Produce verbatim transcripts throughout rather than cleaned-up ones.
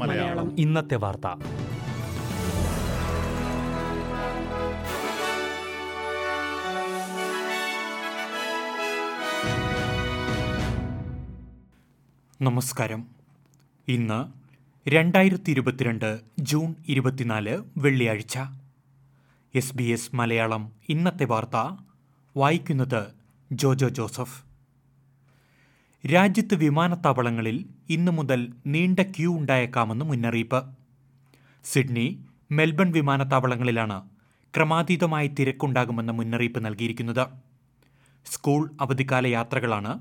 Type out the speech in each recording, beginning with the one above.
മലയാളം ഇന്നത്തെ വാർത്ത. നമസ്കാരം. ഇന്ന് രണ്ടായിരത്തി ഇരുപത്തിരണ്ട് ജൂൺ ഇരുപത്തിനാല് വെള്ളിയാഴ്ച. എസ് ബി എസ് മലയാളം ഇന്നത്തെ വാർത്ത വായിക്കുന്നത് ജോജോ ജോസഫ്. രാജ്യത്ത് വിമാനത്താവളങ്ങളിൽ ഇന്നു മുതൽ നീണ്ട ക്യൂ ഉണ്ടായേക്കാമെന്ന് മുന്നറിയിപ്പ്. സിഡ്നി, മെൽബൺ വിമാനത്താവളങ്ങളിലാണ് ക്രമാതീതമായി തിരക്കുണ്ടാകുമെന്ന മുന്നറിയിപ്പ് നൽകിയിരിക്കുന്നത്. സ്കൂൾ അവധിക്കാല യാത്രകളാണ്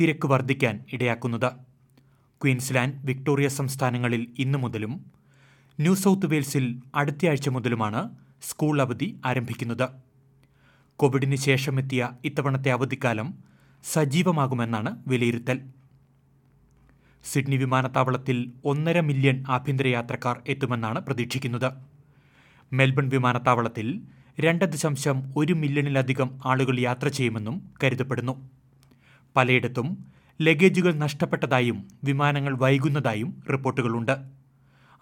തിരക്ക് വർദ്ധിക്കാൻ ഇടയാക്കുന്നത്. ക്വീൻസ്ലാൻഡ്, വിക്ടോറിയ സംസ്ഥാനങ്ങളിൽ ഇന്നു മുതലും ന്യൂ സൗത്ത് വെയിൽസിൽ അടുത്തയാഴ്ച മുതലുമാണ് സ്കൂൾ അവധി ആരംഭിക്കുന്നത്. കോവിഡിന് ശേഷമെത്തിയ ഇത്തവണത്തെ അവധിക്കാലം സജീവമാകുമെന്നാണ് വിലയിരുത്തൽ. സിഡ്നി വിമാനത്താവളത്തിൽ ഒന്നര മില്യൺ ആഭ്യന്തര യാത്രക്കാർ എത്തുമെന്നാണ് പ്രതീക്ഷിക്കുന്നത്. മെൽബൺ വിമാനത്താവളത്തിൽ രണ്ട് ദശാംശം ഒരു മില്യണിലധികം ആളുകൾ യാത്ര ചെയ്യുമെന്നും കരുതപ്പെടുന്നു. പലയിടത്തും ലഗേജുകൾ നഷ്ടപ്പെട്ടതായും വിമാനങ്ങൾ വൈകുന്നതായും റിപ്പോർട്ടുകളുണ്ട്.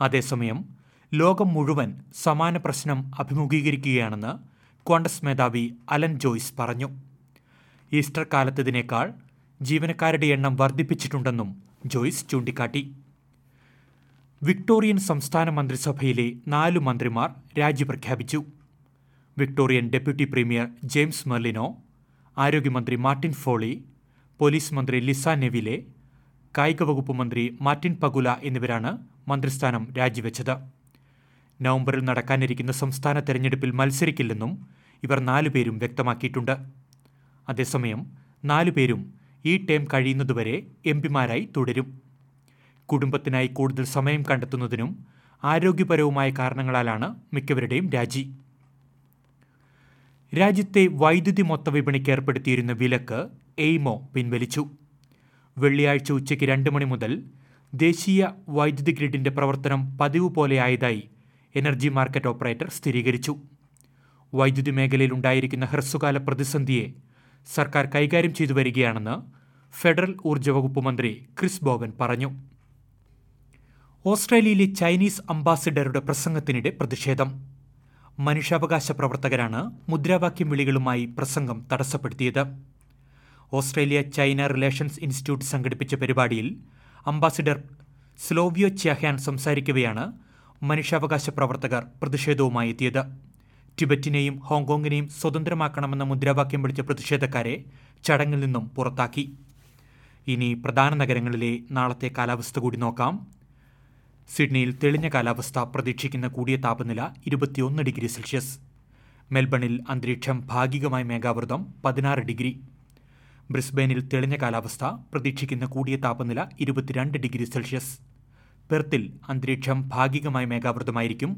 അതേസമയം ലോകം മുഴുവൻ സമാന പ്രശ്നം അഭിമുഖീകരിക്കുകയാണെന്ന് ക്വാണ്ടസ് മേധാവി അലൻ ജോയ്സ് പറഞ്ഞു. ഈസ്റ്റർ കാലത്തതിനേക്കാൾ ജീവനക്കാരുടെ എണ്ണം വർദ്ധിപ്പിച്ചിട്ടുണ്ടെന്നും ജോയ്സ് ചൂണ്ടിക്കാട്ടി. വിക്ടോറിയൻ സംസ്ഥാന മന്ത്രിസഭയിലെ നാലു മന്ത്രിമാർ രാജിപ്രഖ്യാപിച്ചു. Victorian deputy premier James Merlino, ആരോഗ്യമന്ത്രി മാർട്ടിൻ ഫോളി, പോലീസ് മന്ത്രി ലിസ നെവിലെ, കായിക വകുപ്പ് മന്ത്രി മാർട്ടിൻ പകുല എന്നിവരാണ് മന്ത്രിസ്ഥാനം രാജിവെച്ചത്. നവംബറിൽ നടക്കാനിരിക്കുന്ന സംസ്ഥാന തെരഞ്ഞെടുപ്പിൽ മത്സരിക്കില്ലെന്നും ഇവർ നാലുപേരും വ്യക്തമാക്കിയിട്ടുണ്ട്. അതേസമയം നാലുപേരും ഈ ടേം കഴിയുന്നതുവരെ എം പിമാരായി തുടരും. കുടുംബത്തിനായി കൂടുതൽ സമയം കണ്ടെത്തുന്നതിനും ആരോഗ്യപരവുമായ കാരണങ്ങളാലാണ് മിക്കവരുടെയും രാജി. രാജ്യത്തെ വൈദ്യുതി മൊത്തവിപണിക്ക് ഏർപ്പെടുത്തിയിരുന്ന വിലക്ക് എയ്മോ പിൻവലിച്ചു. വെള്ളിയാഴ്ച ഉച്ചയ്ക്ക് രണ്ട് മണി മുതൽ ദേശീയ വൈദ്യുതി ഗ്രിഡിൻ്റെ പ്രവർത്തനം പതിവ് പോലെയായതായി എനർജി മാർക്കറ്റ് ഓപ്പറേറ്റർ സ്ഥിരീകരിച്ചു. വൈദ്യുതി മേഖലയിൽ ഉണ്ടായിരിക്കുന്ന ഹ്രസ്വകാല പ്രതിസന്ധിയെ സർക്കാർ കൈകാര്യം ചെയ്തു വരികയാണെന്ന് ഫെഡറൽ ഊർജ്ജ വകുപ്പ് മന്ത്രി ക്രിസ് ബോവൻ പറഞ്ഞു. ഓസ്ട്രേലിയയിലെ ചൈനീസ് അംബാസിഡറുടെ പ്രസംഗത്തിനിടെ പ്രതിഷേധം. മനുഷ്യാവകാശ പ്രവർത്തകരാണ് മുദ്രാവാക്യം വിളികളുമായി പ്രസംഗം തടസ്സപ്പെടുത്തിയത്. ഓസ്ട്രേലിയ ചൈന റിലേഷൻസ് ഇൻസ്റ്റിറ്റ്യൂട്ട് സംഘടിപ്പിച്ച പരിപാടിയിൽ അംബാസിഡർ സിൽവിയോ ചാൻ സംസാരിക്കവെയാണ് മനുഷ്യാവകാശ പ്രവർത്തകർ പ്രതിഷേധവുമായി എത്തിയത്. ടിബറ്റിനെയും ഹോങ്കോങ്ങിനെയും സ്വതന്ത്രമാക്കണമെന്ന മുദ്രാവാക്യം വിളിച്ച പ്രതിഷേധക്കാരെ ചടങ്ങിൽ നിന്നും പുറത്താക്കി. ഇനി പ്രധാന നഗരങ്ങളിലെ നാളത്തെ കാലാവസ്ഥ കൂടി നോക്കാം. സിഡ്നിയിൽ തെളിഞ്ഞ കാലാവസ്ഥ, പ്രതീക്ഷിക്കുന്ന കൂടിയ താപനില ഇരുപത്തിയൊന്ന് ഡിഗ്രി സെൽഷ്യസ്. മെൽബണിൽ അന്തരീക്ഷം ഭാഗികമായി മേഘാവൃതം, പതിനാറ് ഡിഗ്രി. ബ്രിസ്ബെയിനിൽ തെളിഞ്ഞ കാലാവസ്ഥ, പ്രതീക്ഷിക്കുന്ന കൂടിയ താപനില ഇരുപത്തിരണ്ട് ഡിഗ്രി സെൽഷ്യസ്. പെർത്തിൽ അന്തരീക്ഷം ഭാഗികമായി മേഘാവൃതമായിരിക്കും,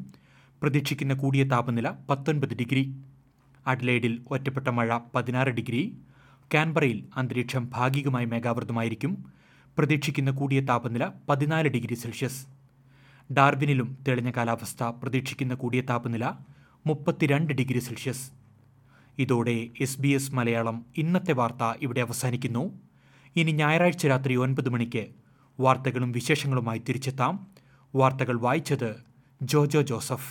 പ്രതീക്ഷിക്കുന്ന കൂടിയ താപനില പത്തൊൻപത് ഡിഗ്രി. അഡ്ലേഡിൽ ഒറ്റപ്പെട്ട മഴ, പതിനാറ് ഡിഗ്രി. കാൻബറയിൽ അന്തരീക്ഷം ഭാഗികമായി മേഘാവൃതമായിരിക്കും, പ്രതീക്ഷിക്കുന്ന കൂടിയ താപനില പതിനാല് ഡിഗ്രി സെൽഷ്യസ്. ഡാർവിനിലും തെളിഞ്ഞ കാലാവസ്ഥ, പ്രതീക്ഷിക്കുന്ന കൂടിയ താപനില മുപ്പത്തിരണ്ട് ഡിഗ്രി സെൽഷ്യസ്. ഇതോടെ എസ് ബി എസ് മലയാളം ഇന്നത്തെ വാർത്ത ഇവിടെ അവസാനിക്കുന്നു. ഇനി ഞായറാഴ്ച രാത്രി ഒൻപത് മണിക്ക് വാർത്തകളും വിശേഷങ്ങളുമായി തിരിച്ചെത്താം. വാർത്തകൾ വായിച്ചത് ജോജോ ജോസഫ്.